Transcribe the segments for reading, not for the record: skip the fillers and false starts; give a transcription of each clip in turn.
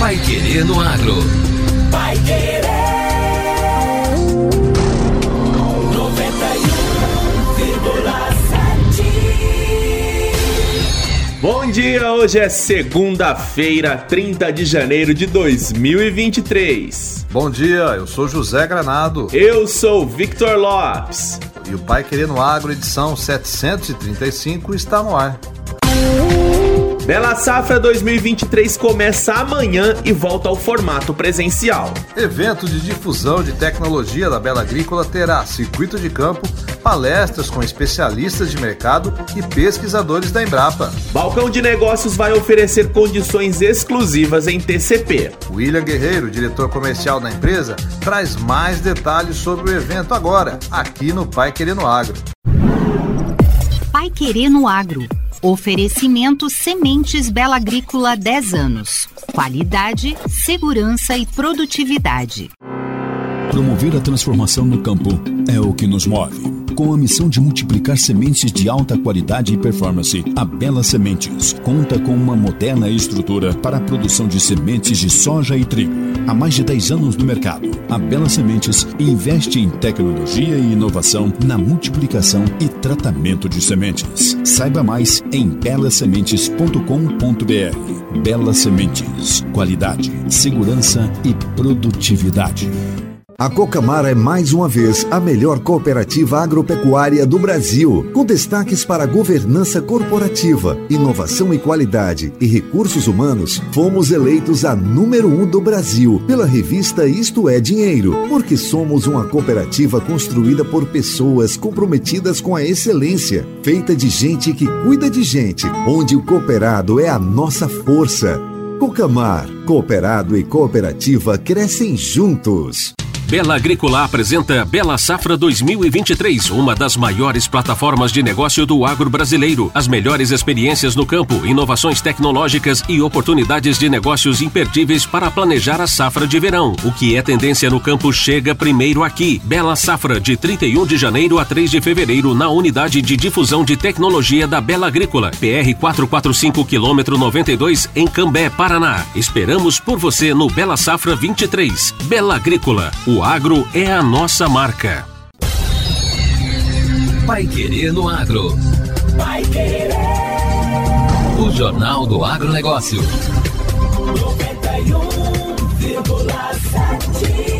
Pai Querer no Agro. Pai Querer 91,7. Bom dia, hoje é segunda-feira, 30 de janeiro de 2023. Bom dia, eu sou José Granado. Eu sou Victor Lopes. E o Pai Querer no Agro, edição 735, está no ar. Bela Safra 2023 começa amanhã e volta ao formato presencial. Evento de difusão de tecnologia da Bela Agrícola terá circuito de campo, palestras com especialistas de mercado e pesquisadores da Embrapa. Balcão de Negócios vai oferecer condições exclusivas em TCP. William Guerreiro, diretor comercial da empresa, traz mais detalhes sobre o evento agora, aqui no Pai Querer no Agro. Pai Querer no Agro. Oferecimento Sementes Bela Agrícola 10 anos. Qualidade, segurança e produtividade. Promover a transformação no campo é o que nos move. Com a missão de multiplicar sementes de alta qualidade e performance, a Belas Sementes conta com uma moderna estrutura para a produção de sementes de soja e trigo. Há mais de 10 anos no mercado, a Belas Sementes investe em tecnologia e inovação na multiplicação e tratamento de sementes. Saiba mais em belasementes.com.br. Belas Sementes, qualidade, segurança e produtividade. A Cocamar é mais uma vez a melhor cooperativa agropecuária do Brasil, com destaques para governança corporativa, inovação e qualidade e recursos humanos. Fomos eleitos a número 1 do Brasil pela revista Isto é Dinheiro, porque somos uma cooperativa construída por pessoas comprometidas com a excelência, feita de gente que cuida de gente, onde o cooperado é a nossa força. Cocamar, cooperado e cooperativa crescem juntos. Bela Agrícola apresenta Bela Safra 2023, uma das maiores plataformas de negócio do agro brasileiro. As melhores experiências no campo, inovações tecnológicas e oportunidades de negócios imperdíveis para planejar a safra de verão. O que é tendência no campo chega primeiro aqui. Bela Safra, de 31 de janeiro a 3 de fevereiro, na unidade de difusão de tecnologia da Bela Agrícola, PR 445, quilômetro 92, em Cambé, Paraná. Esperamos por você no Bela Safra 23. Bela Agrícola, o agro é a nossa marca. Pai Querer no Agro. Pai Querer. O Jornal do Agronegócio. 91,7.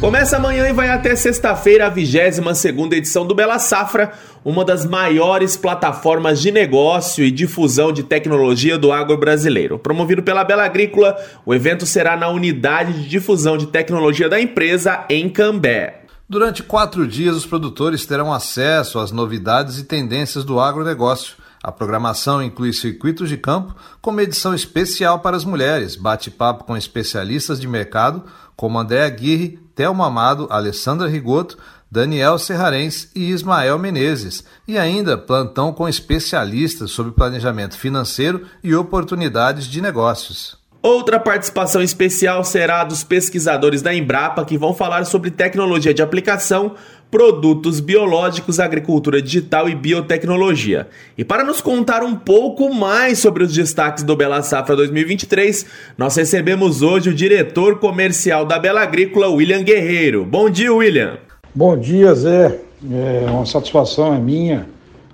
Começa amanhã e vai até sexta-feira a 22ª edição do Bela Safra, uma das maiores plataformas de negócio e difusão de tecnologia do agro brasileiro. Promovido pela Bela Agrícola, o evento será na unidade de difusão de tecnologia da empresa em Cambé. Durante 4 dias, os produtores terão acesso às novidades e tendências do agronegócio. A programação inclui circuitos de campo, com uma edição especial para as mulheres, bate-papo com especialistas de mercado, como André Aguirre, Thelma Amado, Alessandra Rigotto, Daniel Serrarens e Ismael Menezes, e ainda plantão com especialistas sobre planejamento financeiro e oportunidades de negócios. Outra participação especial será a dos pesquisadores da Embrapa, que vão falar sobre tecnologia de aplicação, produtos biológicos, agricultura digital e biotecnologia. E para nos contar um pouco mais sobre os destaques do Bela Safra 2023, nós recebemos hoje o diretor comercial da Bela Agrícola, William Guerreiro. Bom dia, William! Bom dia, Zé. Uma satisfação é minha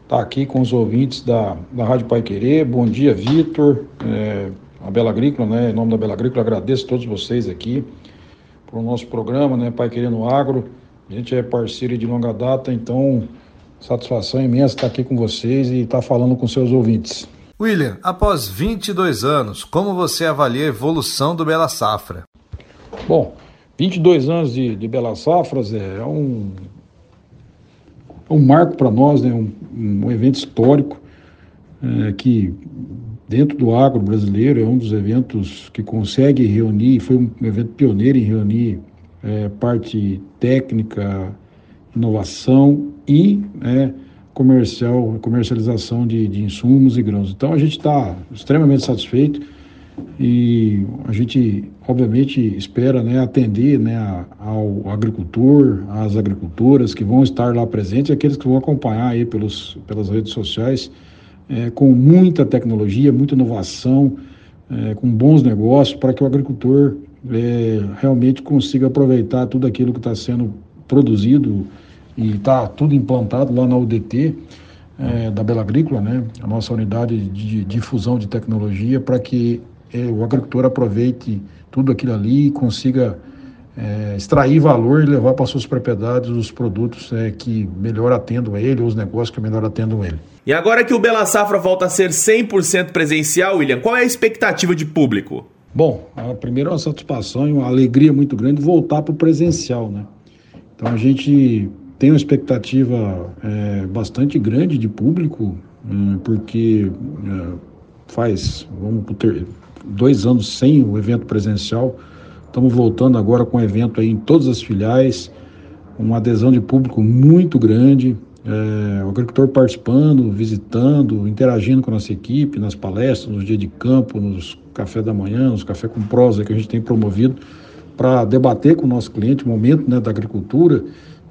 estar aqui com os ouvintes da Rádio Pai Querer. Bom dia, Vitor, a Bela Agrícola, né? Em nome da Bela Agrícola, agradeço a todos vocês aqui pelo nosso programa, né? Pai Querer no Agro. A gente é parceiro de longa data, então satisfação imensa estar aqui com vocês e estar falando com seus ouvintes. William, após 22 anos, como você avalia a evolução do Bela Safra? Bom, 22 anos de Bela Safra, Zé, é um marco para nós, né? um evento histórico que, dentro do agro brasileiro, é um dos eventos que consegue reunir, foi um evento pioneiro em reunir parte técnica, inovação e comercialização de insumos e grãos. Então, a gente está extremamente satisfeito. E a gente, obviamente, espera, né, atender, né, ao agricultor, às agricultoras que vão estar lá presentes e aqueles que vão acompanhar aí pelas redes sociais com muita tecnologia, muita inovação, com bons negócios, para que o agricultor realmente consiga aproveitar tudo aquilo que está sendo produzido e está tudo implantado lá na UDT da Bela Agrícola, né? A nossa unidade de difusão de tecnologia, para que o agricultor aproveite tudo aquilo ali e consiga extrair valor e levar para suas propriedades os produtos que melhor atendam ele, ou os negócios que melhor atendam ele. E agora que o Bela Safra volta a ser 100% presencial, William, qual é a expectativa de público? Bom, a primeira é uma satisfação e uma alegria muito grande voltar para o presencial, né? Então a gente tem uma expectativa bastante grande de público, porque vamos ter 2 anos sem o evento presencial. Estamos voltando agora com o evento aí em todas as filiais, uma adesão de público muito grande, o agricultor participando, visitando, interagindo com a nossa equipe, nas palestras, nos dias de campo, nos cafés da manhã, nos cafés com prosa que a gente tem promovido, para debater com o nosso cliente o momento, né, da agricultura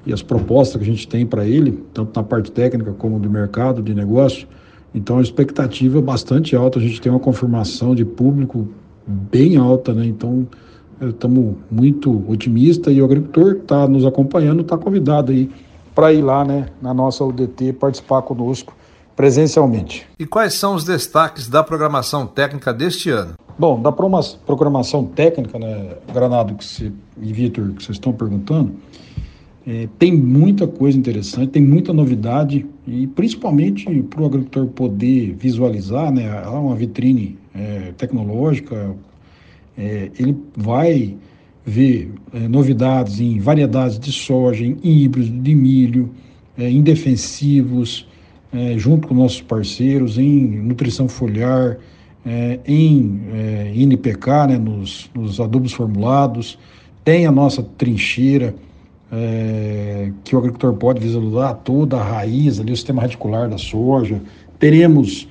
e as propostas que a gente tem para ele, tanto na parte técnica como do mercado, de negócio. Então, a expectativa é bastante alta, a gente tem uma confirmação de público bem alta, né? Então, estamos muito otimistas e o agricultor que está nos acompanhando está convidado aí para ir lá, né, na nossa UDT participar conosco presencialmente. E quais são os destaques da programação técnica deste ano? Bom, da programação técnica, né, Granado e Victor, que vocês estão perguntando, tem muita coisa interessante, tem muita novidade e principalmente para o agricultor poder visualizar, né, uma vitrine tecnológica. Ele vai ver novidades em variedades de soja, em híbridos de milho, em defensivos, junto com nossos parceiros, em nutrição foliar, em NPK, né, nos adubos formulados. Tem a nossa trincheira, que o agricultor pode visualizar toda a raiz, ali, o sistema radicular da soja. Teremos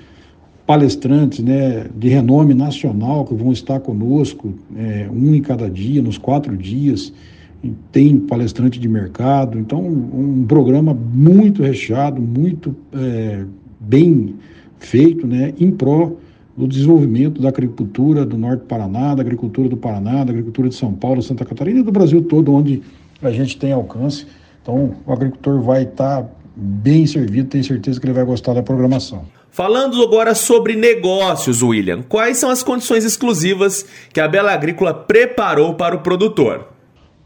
palestrantes, né, de renome nacional que vão estar conosco, um em cada dia, nos 4 dias, tem palestrante de mercado, então um programa muito recheado, muito bem feito, né, em pró do desenvolvimento da agricultura do Norte do Paraná, da agricultura do Paraná, da agricultura de São Paulo, Santa Catarina e do Brasil todo, onde a gente tem alcance. Então o agricultor vai estar bem servido, tenho certeza que ele vai gostar da programação. Falando agora sobre negócios, William, quais são as condições exclusivas que a Bela Agrícola preparou para o produtor?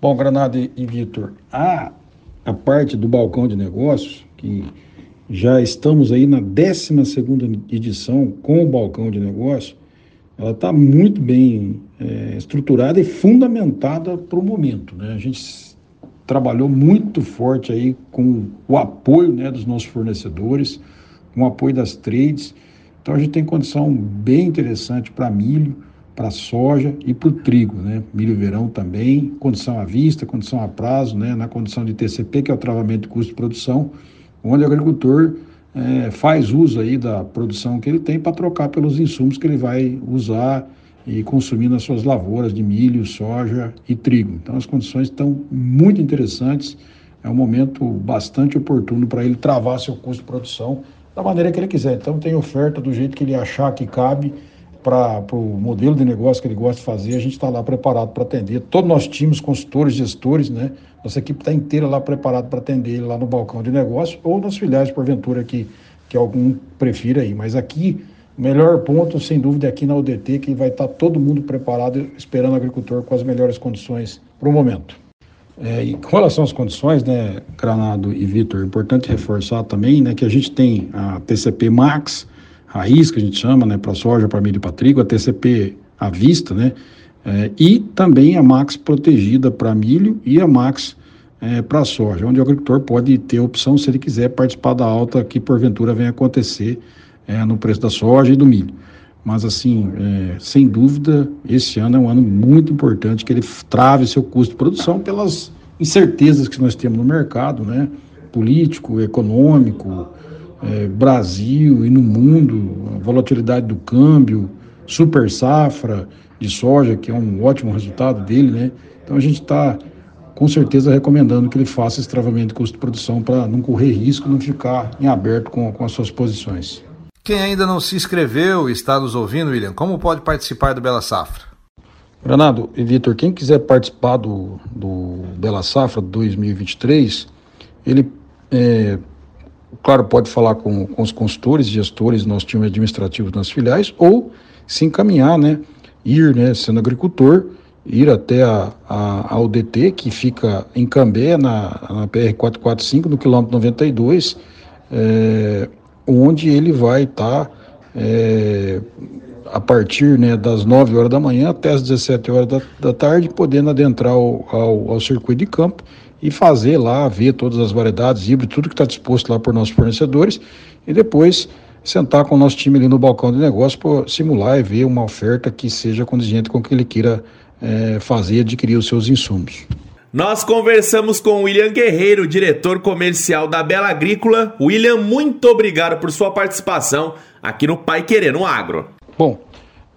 Bom, Granado e Victor, a parte do balcão de negócios, que já estamos aí na 12ª edição com o balcão de negócios, ela está muito bem estruturada e fundamentada para o momento, né? A gente trabalhou muito forte aí com o apoio, né, dos nossos fornecedores, com o apoio das trades. Então a gente tem condição bem interessante para milho, para soja e para o trigo, né? Milho verão também, condição à vista, condição a prazo, né? Na condição de TCP, que é o travamento de custo de produção, onde o agricultor faz uso aí da produção que ele tem para trocar pelos insumos que ele vai usar e consumir nas suas lavouras de milho, soja e trigo. Então as condições estão muito interessantes, é um momento bastante oportuno para ele travar seu custo de produção da maneira que ele quiser. Então tem oferta do jeito que ele achar que cabe para o modelo de negócio que ele gosta de fazer. A gente está lá preparado para atender. Todos nós times, consultores, gestores, né? Nossa equipe está inteira lá preparada para atender ele lá no balcão de negócio ou nas filiais, porventura, que algum prefira aí. Mas aqui, o melhor ponto, sem dúvida, é aqui na UDT, que vai estar todo mundo preparado, esperando o agricultor com as melhores condições para o momento. E com relação às condições, né, Granado e Victor, é importante reforçar também, né, que a gente tem a TCP Max, raiz, que a gente chama, né, para soja, para milho e para trigo, a TCP à vista, né, e também a Max protegida para milho e a Max para soja, onde o agricultor pode ter a opção, se ele quiser, participar da alta que porventura venha acontecer no preço da soja e do milho. Mas assim, sem dúvida, esse ano é um ano muito importante que ele trave seu custo de produção pelas incertezas que nós temos no mercado, né? Político, econômico, Brasil e no mundo, a volatilidade do câmbio, super safra de soja, que é um ótimo resultado dele, né? Então a gente está com certeza recomendando que ele faça esse travamento de custo de produção para não correr risco, não ficar em aberto com as suas posições. Quem ainda não se inscreveu e está nos ouvindo, William, como pode participar do Bela Safra? Granado e Victor, quem quiser participar do Bela Safra 2023, ele, claro, pode falar com os consultores, gestores, nosso time administrativo nas filiais, ou se encaminhar, sendo agricultor, ir até a UDT, que fica em Cambé, na PR-445, no quilômetro 92, onde ele vai estar a partir das 9 horas da manhã até as 17 horas da tarde, podendo adentrar ao circuito de campo e fazer lá, ver todas as variedades, híbrido, tudo que está disposto lá por nossos fornecedores, e depois sentar com o nosso time ali no balcão de negócio para simular e ver uma oferta que seja condizente com o que ele queira fazer e adquirir os seus insumos. Nós conversamos com William Guerreiro, diretor comercial da Bela Agrícola. William, muito obrigado por sua participação aqui no Pai Querer no Agro. Bom,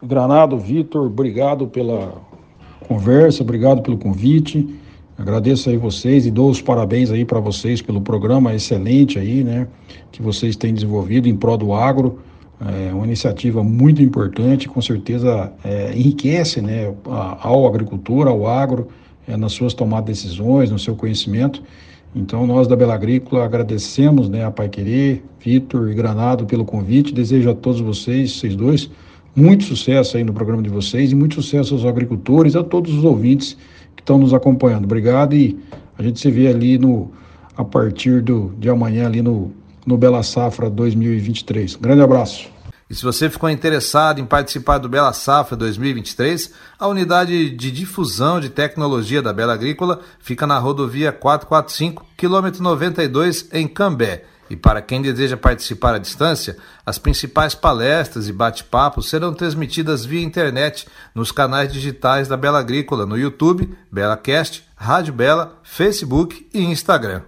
Granado, Victor, obrigado pela conversa, obrigado pelo convite. Agradeço aí vocês e dou os parabéns aí para vocês pelo programa excelente aí, que vocês têm desenvolvido em prol do agro. É uma iniciativa muito importante, com certeza enriquece, ao agricultor, ao agro, nas suas tomadas de decisões, no seu conhecimento. Então, nós da Bela Agrícola agradecemos a Pai Querer, Victor e Granado pelo convite. Desejo a todos vocês dois, muito sucesso aí no programa de vocês e muito sucesso aos agricultores, a todos os ouvintes que estão nos acompanhando. Obrigado, e a gente se vê ali a partir de amanhã ali no Bela Safra 2023. Um grande abraço. E se você ficou interessado em participar do Bela Safra 2023, a unidade de difusão de tecnologia da Bela Agrícola fica na rodovia 445, quilômetro 92, em Cambé. E para quem deseja participar à distância, as principais palestras e bate-papos serão transmitidas via internet nos canais digitais da Bela Agrícola, no YouTube, BelaCast, Rádio Bela, Facebook e Instagram.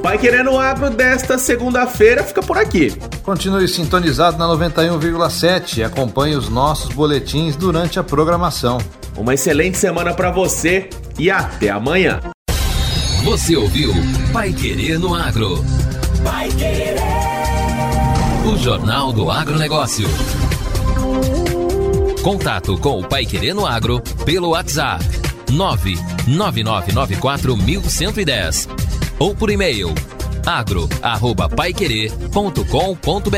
Pai Querer no Agro desta segunda-feira fica por aqui. Continue sintonizado na 91,7 e acompanhe os nossos boletins durante a programação. Uma excelente semana para você e até amanhã. Você ouviu Pai Querer no Agro. Pai Querer. O Jornal do Agronegócio. Contato com o Pai Querer no Agro pelo WhatsApp 99994 1110. Ou por e-mail, agro@paiquerer.com.br.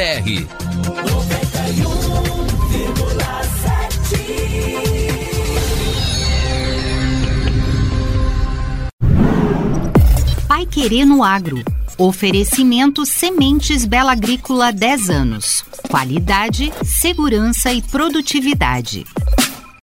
Pai Querer no Agro. Oferecimento Sementes Bela Agrícola 10 anos. Qualidade, segurança e produtividade.